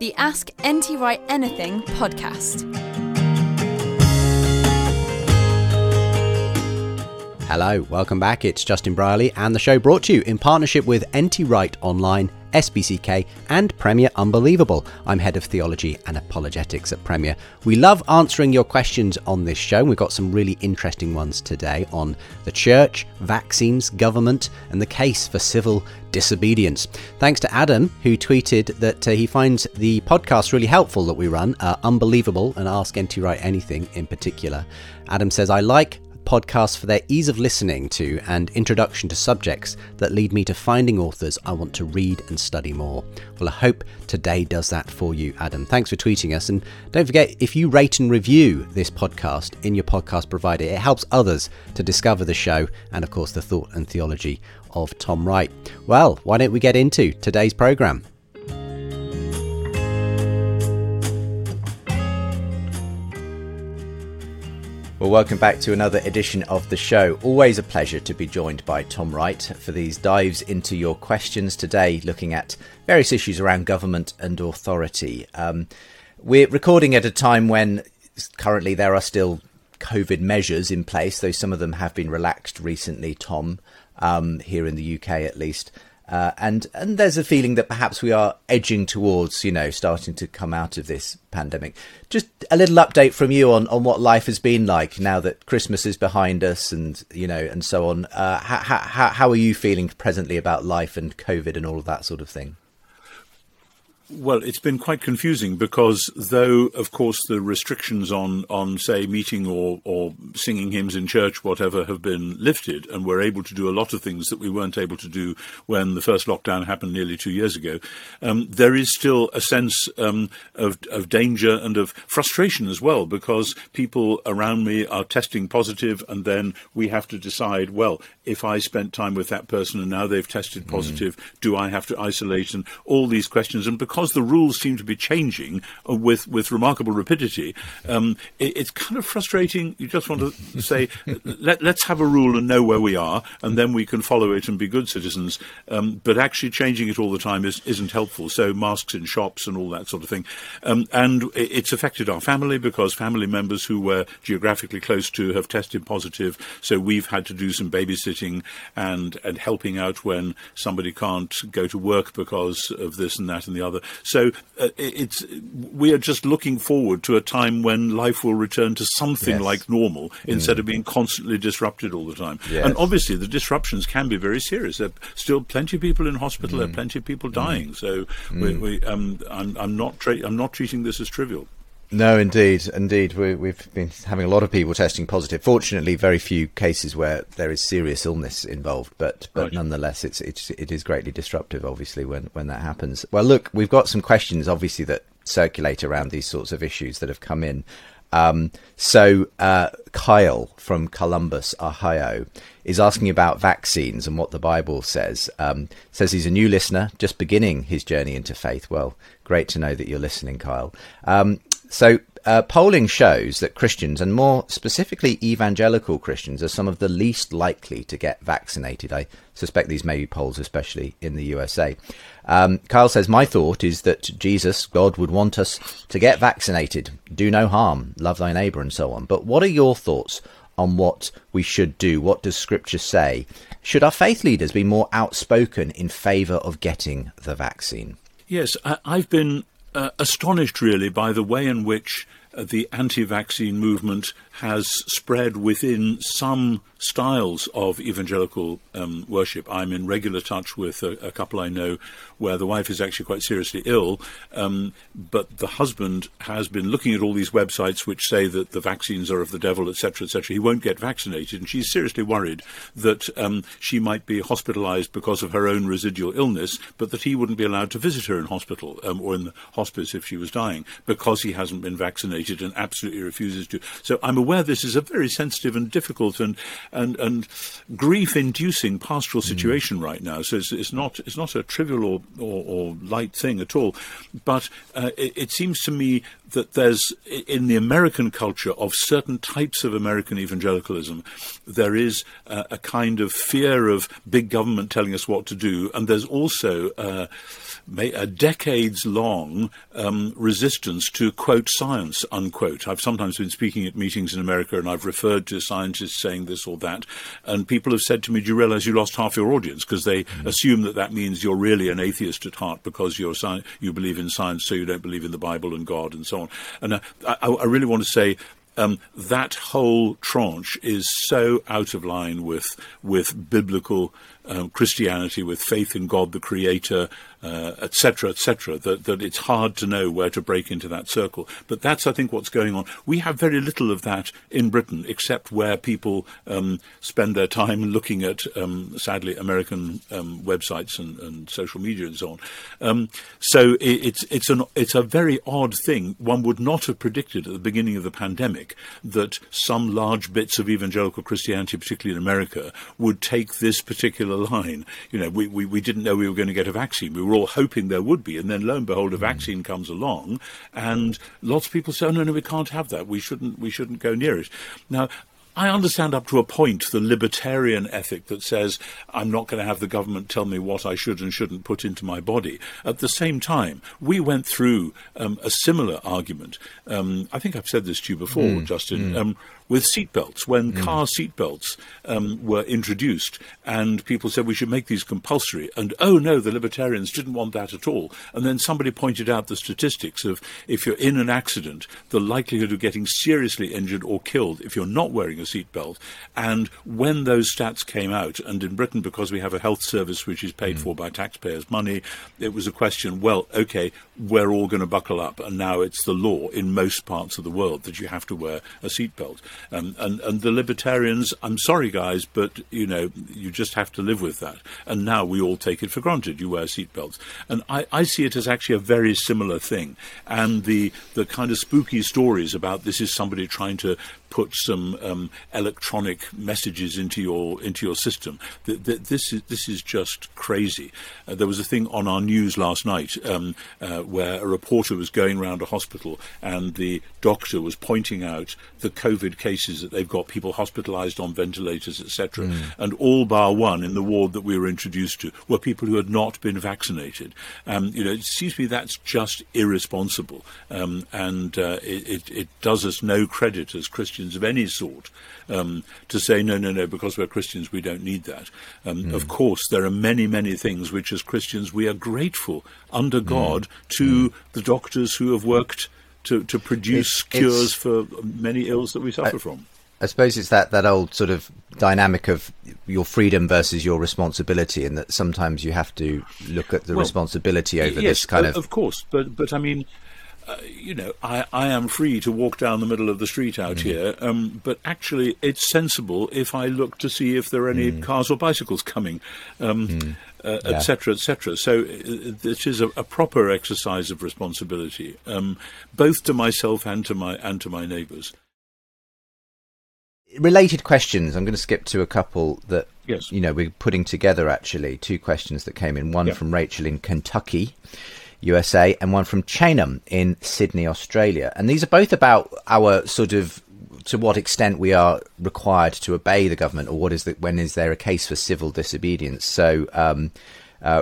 The Ask NT Wright Anything podcast. Hello, welcome back. It's Justin Brierley and the show brought to you in partnership with NT Wright Online, SPCK and Premier Unbelievable. I'm Head of Theology and Apologetics at Premier. We love answering your questions on this show. We've got some really interesting ones today on the church, vaccines, government and the case for civil disobedience. Thanks to Adam, who tweeted that he finds the podcast really helpful that we run, Unbelievable and Ask NT Wright Anything in particular. Adam says, I like podcasts for their ease of listening to and introduction to subjects that lead me to finding authors I want to read and study more. Well, I hope today does that for you, Adam. Thanks for tweeting us. And don't forget, if you rate and review this podcast in your podcast provider, it helps others to discover the show and, of course, the thought and theology of Tom Wright. Well, why don't we get into today's programme? Well, welcome back to another edition of the show. Always a pleasure to be joined by Tom Wright for these dives into your questions today, looking at various issues around government and authority. We're recording at a time when currently there are still COVID measures in place, though some of them have been relaxed recently, Tom, here in the UK at least. And there's a feeling that perhaps we are edging towards, you know, starting to come out of this pandemic. Just a little update from you on what life has been like now that Christmas is behind us and, you know, and so on. How are you feeling presently about life and COVID and all of that sort of thing? Well, it's been quite confusing because though, of course, the restrictions on say, meeting or singing hymns in church, whatever, have been lifted and we're able to do a lot of things that we weren't able to do when the first lockdown happened nearly 2 years ago, there is still a sense of danger and of frustration as well because people around me are testing positive and then we have to decide, well, if I spent time with that person and now they've tested positive, do I have to isolate? And all these questions. And because the rules seem to be changing with remarkable rapidity, it's kind of frustrating. You just want to say, let's have a rule and know where we are, and then we can follow it and be good citizens. But actually changing it all the time isn't helpful. So masks in shops and all that sort of thing. And it's affected our family because family members who we're geographically close to have tested positive. So we've had to do some babysitting and helping out when somebody can't go to work because of this and that and the other. So we are just looking forward to a time when life will return to something like normal instead of being constantly disrupted all the time. Yes. And obviously the disruptions can be very serious. There are still plenty of people in hospital. There are plenty of people dying. So I'm not treating this as trivial. No, indeed. We've been having a lot of people testing positive. Fortunately, very few cases where there is serious illness involved, but right. Nonetheless, it is greatly disruptive, obviously, when that happens. Well, look, we've got some questions, obviously, that circulate around these sorts of issues that have come in. So Kyle from Columbus, Ohio, is asking about vaccines and what the Bible says. Says he's a new listener, just beginning his journey into faith. Well, great to know that you're listening, Kyle. So polling shows that Christians, and more specifically evangelical Christians, are some of the least likely to get vaccinated. I suspect these may be polls, especially in the USA. Kyle says, my thought is that Jesus, God, would want us to get vaccinated, do no harm, love thy neighbour and so on. But what are your thoughts on what we should do? What does Scripture say? Should our faith leaders be more outspoken in favour of getting the vaccine? Yes, I've been astonished, really, by the way in which the anti-vaccine movement has spread within some styles of evangelical worship. I'm in regular touch with a couple I know where the wife is actually quite seriously ill, but the husband has been looking at all these websites which say that the vaccines are of the devil, etc., etc. He won't get vaccinated, and she's seriously worried that she might be hospitalized because of her own residual illness, but that he wouldn't be allowed to visit her in hospital or in the hospice if she was dying because he hasn't been vaccinated and absolutely refuses to. So I'm aware this is a very sensitive and difficult and grief-inducing pastoral situation right now. So it's not a trivial or light thing at all. But it seems to me that there's, in the American culture of certain types of American evangelicalism, there is a kind of fear of big government telling us what to do. And there's also a decades-long resistance to, quote, science, unquote. I've sometimes been speaking at meetings in America and I've referred to scientists saying this or that. And people have said to me, do you realize you lost half your audience? Because they assume that means you're really an atheist at heart because you believe in science, so you don't believe in the Bible and God and so on. And I really want to say that whole tranche is so out of line with biblical Christianity, with faith in God the Creator, et cetera, that it's hard to know where to break into that circle. But that's, I think, what's going on. We have very little of that in Britain, except where people spend their time looking at, sadly, American websites and social media and so on. So it's a very odd thing. One would not have predicted at the beginning of the pandemic that some large bits of evangelical Christianity, particularly in America, would take this particular line. You know, we didn't know we were going to get a vaccine. We were all hoping there would be, and then lo and behold, a vaccine comes along, and lots of people say, oh, no, we can't have that. We shouldn't go near it. Now, I understand up to a point the libertarian ethic that says I'm not going to have the government tell me what I should and shouldn't put into my body. At the same time, we went through a similar argument. I think I've said this to you before, Justin, with seatbelts, when car seatbelts were introduced and people said we should make these compulsory. And, oh, no, the libertarians didn't want that at all. And then somebody pointed out the statistics of if you're in an accident, the likelihood of getting seriously injured or killed if you're not wearing a seatbelt. And when those stats came out, and in Britain, because we have a health service which is paid for by taxpayers' money, it was a question, well, okay, we're all going to buckle up. And now it's the law in most parts of the world that you have to wear a seatbelt. And the libertarians, I'm sorry, guys, but, you know, you just have to live with that. And now we all take it for granted. You wear seatbelts. And I see it as actually a very similar thing. And the kind of spooky stories about this is somebody trying to put some electronic messages into your system. This is just crazy. There was a thing on our news last night where a reporter was going around a hospital and the doctor was pointing out the COVID cases that they've got, people hospitalised on ventilators, etc. And all bar one in the ward that we were introduced to were people who had not been vaccinated. You know, it seems to me that's just irresponsible, and it does us no credit as Christians of any sort to say no, because we're Christians we don't need that. Of course there are many things which as Christians we are grateful under God to the doctors who have worked to produce cures for many ills that we suffer from. I suppose it's that old sort of dynamic of your freedom versus your responsibility, and that sometimes you have to look at the responsibility over this kind of course, but I mean, you know, I am free to walk down the middle of the street out here, but actually it's sensible if I look to see if there are any cars or bicycles coming, etc., etc. So this is a proper exercise of responsibility, both to myself and to my neighbours. Related questions. I'm going to skip to a couple that you know, we're putting together. Actually, two questions that came in. One from Rachel in Kentucky, USA, and one from Chainham in Sydney, Australia. And these are both about our sort of, to what extent we are required to obey the government, or when is there a case for civil disobedience? So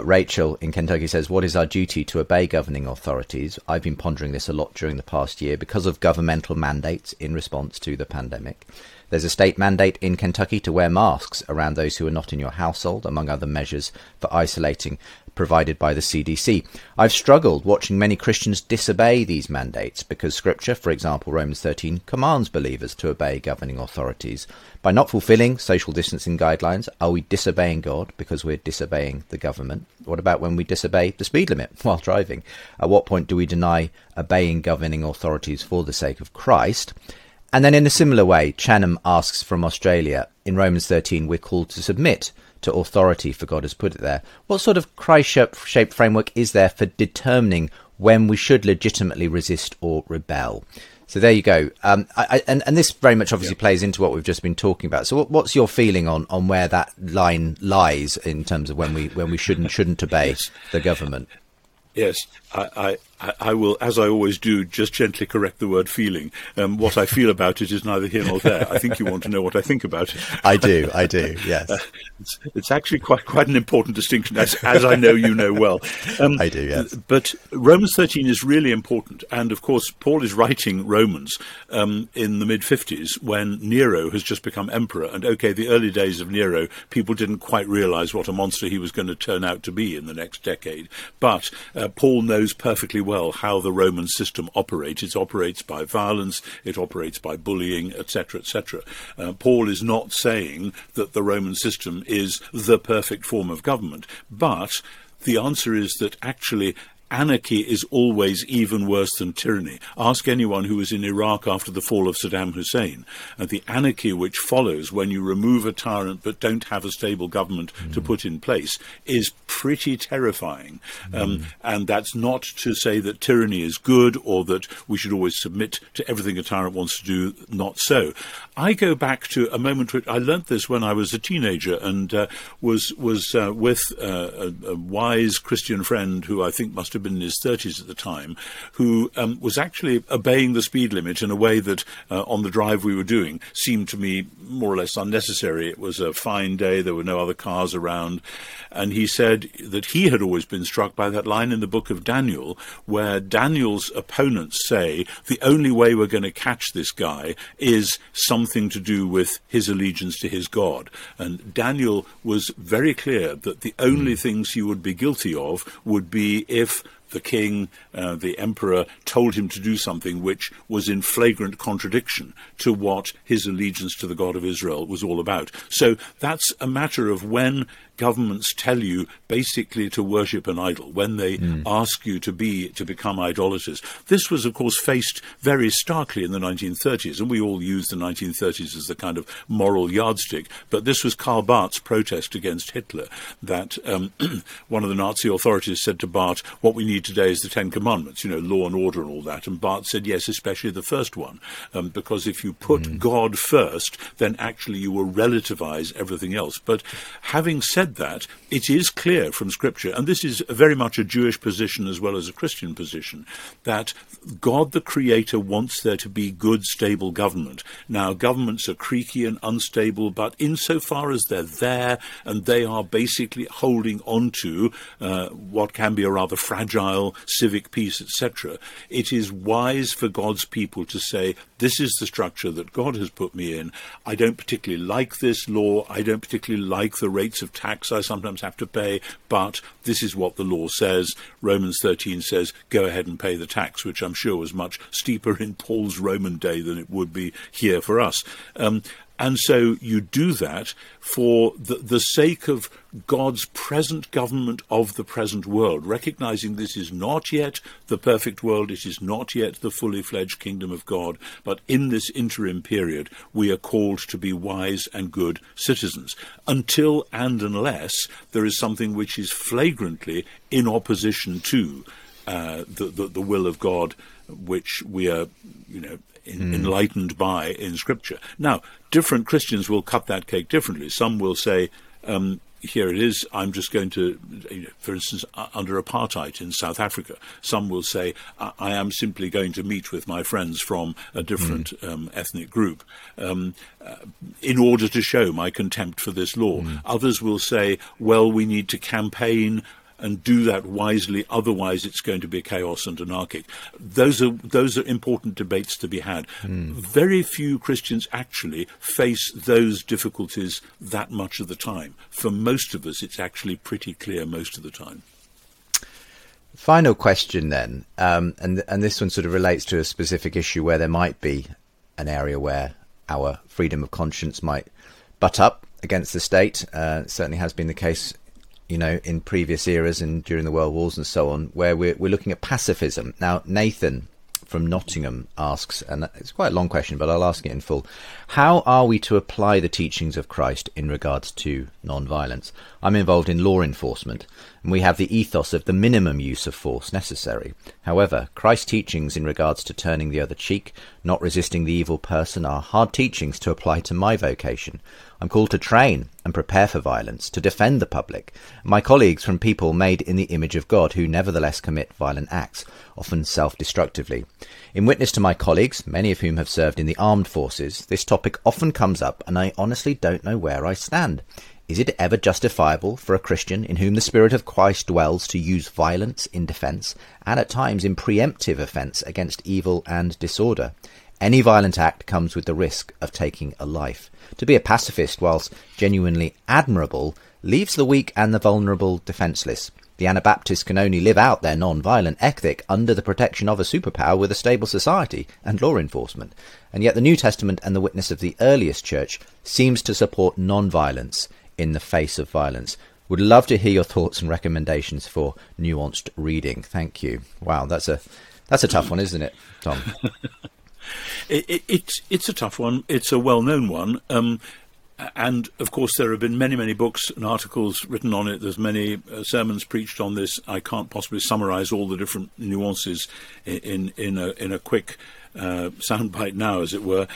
Rachel in Kentucky says, what is our duty to obey governing authorities? I've been pondering this a lot during the past year because of governmental mandates in response to the pandemic. There's a state mandate in Kentucky to wear masks around those who are not in your household, among other measures for isolating provided by the CDC. I've struggled watching many Christians disobey these mandates because Scripture, for example, Romans 13, commands believers to obey governing authorities. By not fulfilling social distancing guidelines, are we disobeying God because we're disobeying the government? What about when we disobey the speed limit while driving? At what point do we deny obeying governing authorities for the sake of Christ? And then in a similar way, Chanham asks from Australia, in Romans 13, we're called to submit to authority, for God has put it there. What sort of Christ-shaped framework is there for determining when we should legitimately resist or rebel? So there you go. And this very much obviously plays into what we've just been talking about. So what's your feeling on where that line lies in terms of when we shouldn't obey yes. the government? Yes, I will, as I always do, just gently correct the word feeling. What I feel about it is neither here nor there. I think you want to know what I think about it. I do, yes. It's actually quite an important distinction, as I know you know well. I do, yes. But Romans 13 is really important. And, of course, Paul is writing Romans in the mid-50s when Nero has just become emperor. And, OK, the early days of Nero, people didn't quite realize what a monster he was going to turn out to be in the next decade. But Paul knows perfectly well how the Roman system operates. It operates by violence, it operates by bullying, etc., etc. Paul is not saying that the Roman system is the perfect form of government, but the answer is that actually anarchy is always even worse than tyranny. Ask anyone who was in Iraq after the fall of Saddam Hussein. And the anarchy which follows when you remove a tyrant but don't have a stable government to put in place is pretty terrifying. And that's not to say that tyranny is good or that we should always submit to everything a tyrant wants to do, not so. I go back to a moment which I learnt this when I was a teenager and was with a wise Christian friend who I think must have been in his 30s at the time, who was actually obeying the speed limit in a way that on the drive we were doing seemed to me more or less unnecessary. It was a fine day, there were no other cars around, and he said that he had always been struck by that line in the book of Daniel where Daniel's opponents say the only way we're going to catch this guy is something to do with his allegiance to his God. And Daniel was very clear that the only things he would be guilty of would be if the king, the emperor, told him to do something which was in flagrant contradiction to what his allegiance to the God of Israel was all about. So that's a matter of when governments tell you basically to worship an idol, when they ask you to become idolaters. This was, of course, faced very starkly in the 1930s, and we all used the 1930s as the kind of moral yardstick. But this was Karl Barth's protest against Hitler, that one of the Nazi authorities said to Barth, what we need today is the Ten Commandments, you know, law and order and all that. And Barth said, yes, especially the first one, because if you put God first, then actually you will relativize everything else. But having said that, it is clear from Scripture, and this is very much a Jewish position as well as a Christian position, that God the Creator wants there to be good, stable government. Now, governments are creaky and unstable, but insofar as they're there and they are basically holding on to what can be a rather fragile civic peace, etc., it is wise for God's people to say, this is the structure that God has put me in. I don't particularly like this law. I don't particularly like the rates of tax I sometimes have to pay, but this is what the law says. Romans 13 says, go ahead and pay the tax, which I'm sure was much steeper in Paul's Roman day than it would be here for us. And so you do that for the sake of God's present government of the present world, recognizing this is not yet the perfect world, it is not yet the fully fledged kingdom of God, but in this interim period we are called to be wise and good citizens, until and unless there is something which is flagrantly in opposition to the will of God, which we are, you know, enlightened by in Scripture. Now, different Christians will cut that cake differently. Some will say, here it is, I'm just going to, you know, for instance, under apartheid in South Africa, some will say, I am simply going to meet with my friends from a different ethnic group in order to show my contempt for this law. Others will say, well, we need to campaign and do that wisely. Otherwise, it's going to be chaos and anarchic. Those are important debates to be had. Mm. Very few Christians actually face those difficulties that much of the time. For most of us, it's actually pretty clear most of the time. Final question then, and this one sort of relates to a specific issue where there might be an area where our freedom of conscience might butt up against the state. Certainly has been the case, you know, in previous eras and during the world wars and so on, where we're looking at pacifism. Now, Nathan from Nottingham asks, and it's quite a long question, but I'll ask it in full. How are we to apply the teachings of Christ in regards to non-violence? I'm involved in law enforcement, and we have the ethos of the minimum use of force necessary. However, Christ's teachings in regards to turning the other cheek, not resisting the evil person, are hard teachings to apply to my vocation. I'm called to train and prepare for violence, to defend the public. My colleagues from people made in the image of God who nevertheless commit violent acts, often self-destructively. In witness to my colleagues, many of whom have served in the armed forces, this topic often comes up and I honestly don't know where I stand. Is it ever justifiable for a Christian in whom the Spirit of Christ dwells to use violence in defence and at times in preemptive offence against evil and disorder? Any violent act comes with the risk of taking a life. To be a pacifist, whilst genuinely admirable, leaves the weak and the vulnerable defenceless. The Anabaptists can only live out their non-violent ethic under the protection of a superpower with a stable society and law enforcement. And yet the New Testament and the witness of the earliest church seems to support non-violence in the face of violence. Would love to hear your thoughts and recommendations for nuanced reading. Thank you. Wow, that's a tough one, isn't it, Tom? It's a tough one. It's a well-known one. And, of course, there have been many, many books and articles written on it. There's many sermons preached on this. I can't possibly summarize all the different nuances in a quick soundbite now, as it were.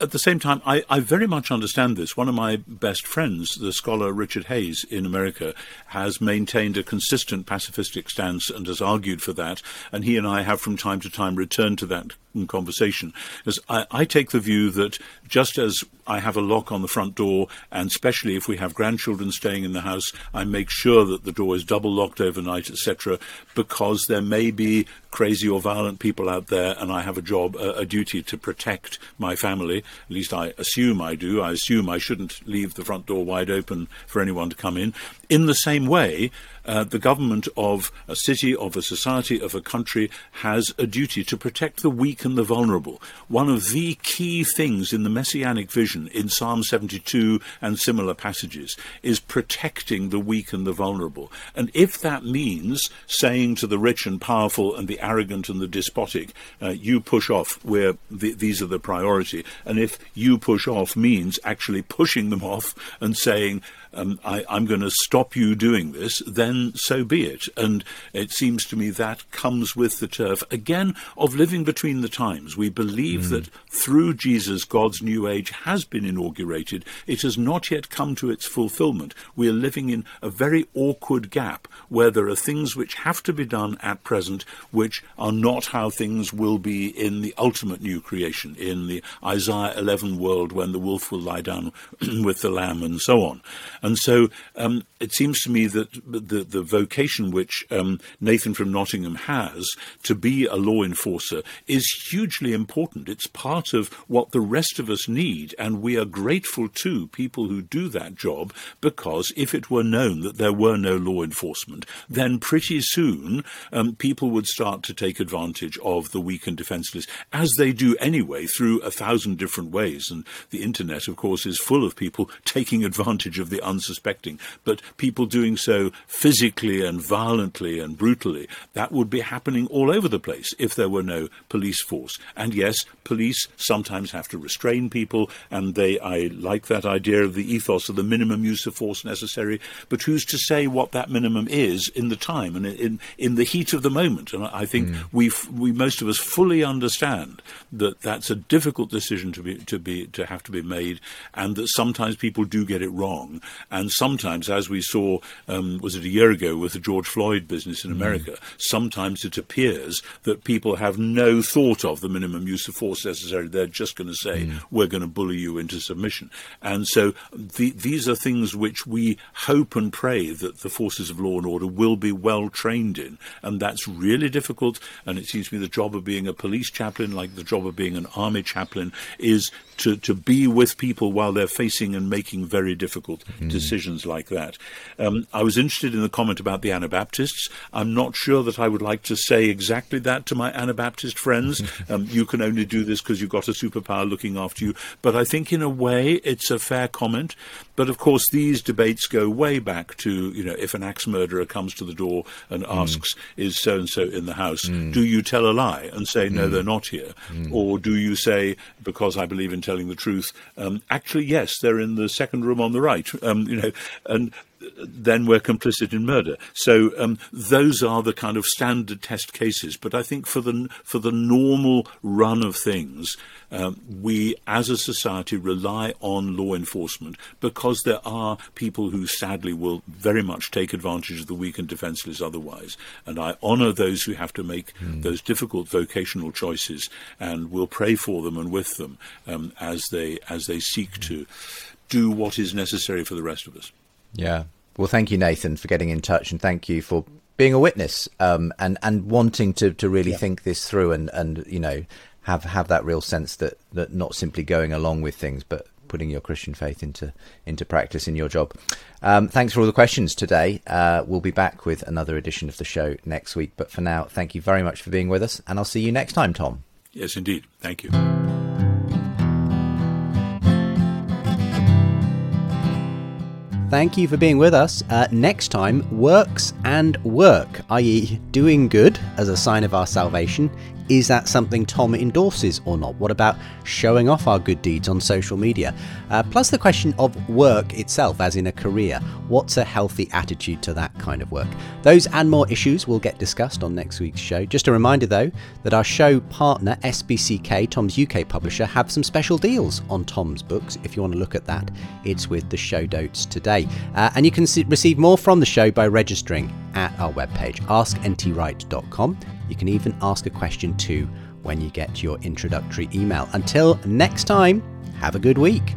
At the same time, I very much understand this. One of my best friends, the scholar Richard Hayes in America, has maintained a consistent pacifistic stance and has argued for that. And he and I have from time to time returned to that conversation. Because I take the view that just as I have a lock on the front door, and especially if we have grandchildren staying in the house, I make sure that the door is double locked overnight, etc., because there may be crazy or violent people out there, and I have a job, a duty to protect my family. At least I assume I do. I assume I shouldn't leave the front door wide open for anyone to come in. In the same way, the government of a city, of a society, of a country has a duty to protect the weak and the vulnerable. One of the key things in the messianic vision in Psalm 72 and similar passages is protecting the weak and the vulnerable. And if that means saying to the rich and powerful and the arrogant and the despotic, you push off, where these are the priority, and if you push off means actually pushing them off and saying, I'm going to stop you doing this, then so be it. And it seems to me that comes with the turf, again, of living between the times. We believe that through Jesus, God's new age has been inaugurated. It has not yet come to its fulfillment. We are living in a very awkward gap where there are things which have to be done at present, which are not how things will be in the ultimate new creation, in the Isaiah 11 world when the wolf will lie down with the lamb and so on. And so it seems to me that the vocation which Nathan from Nottingham has to be a law enforcer is hugely important. It's part of what the rest of us need, and we are grateful to people who do that job, because if it were known that there were no law enforcement, then pretty soon people would start to take advantage of the weak and defenseless, as they do anyway through 1,000 different ways. And the internet, of course, is full of people taking advantage of the unsuspecting, but people doing so physically and violently and brutally. That would be happening all over the place if there were no police force. And yes, police sometimes have to restrain people, and I like that idea of the ethos of the minimum use of force necessary, but who's to say what that minimum is in the time and in the heat of the moment? And I think we most of us fully understand that that's a difficult decision to have to be made, and that sometimes people do get it wrong. And sometimes, as we saw, was it a year ago with the George Floyd business in America, sometimes it appears that people have no thought of the minimum use of force necessarily. They're just going to say, we're going to bully you into submission. And so these are things which we hope and pray that the forces of law and order will be well trained in. And that's really difficult. And it seems to me the job of being a police chaplain, like the job of being an army chaplain, is to be with people while they're facing and making very difficult decisions like that. I was interested in the comment about the Anabaptists. I'm not sure that I would like to say exactly that to my Anabaptist friends. You can only do this because you've got a superpower looking after you. But I think in a way it's a fair comment. But of course these debates go way back to, you know, if an axe murderer comes to the door and asks, is so-and-so in the house, do you tell a lie and say, no, they're not here? Or do you say, because I believe in telling the truth, actually, yes, they're in the second room on the right, you know, and then we're complicit in murder. So those are the kind of standard test cases. But I think for the normal run of things, we as a society rely on law enforcement because there are people who sadly will very much take advantage of the weak and defenseless otherwise. And I honour those who have to make those difficult vocational choices, and we'll pray for them and with them as they seek to do what is necessary for the rest of us. Yeah. Well, thank you, Nathan, for getting in touch, and thank you for being a witness and wanting to really think this through and you know, have that real sense that not simply going along with things, but putting your Christian faith into practice in your job. Thanks for all the questions today. We'll be back with another edition of the show next week. But for now, thank you very much for being with us, and I'll see you next time, Tom. Yes, indeed. Thank you. Thank you for being with us. Next time, works and work, i.e. doing good as a sign of our salvation. Is that something Tom endorses or not? What about showing off our good deeds on social media? Plus the question of work itself, as in a career. What's a healthy attitude to that kind of work? Those and more issues will get discussed on next week's show. Just a reminder, though, that our show partner, SPCK, Tom's UK publisher, have some special deals on Tom's books. If you want to look at that, it's with the show notes today. And you can receive more from the show by registering at our webpage, askntwright.com. You can even ask a question too when you get your introductory email. Until next time, have a good week.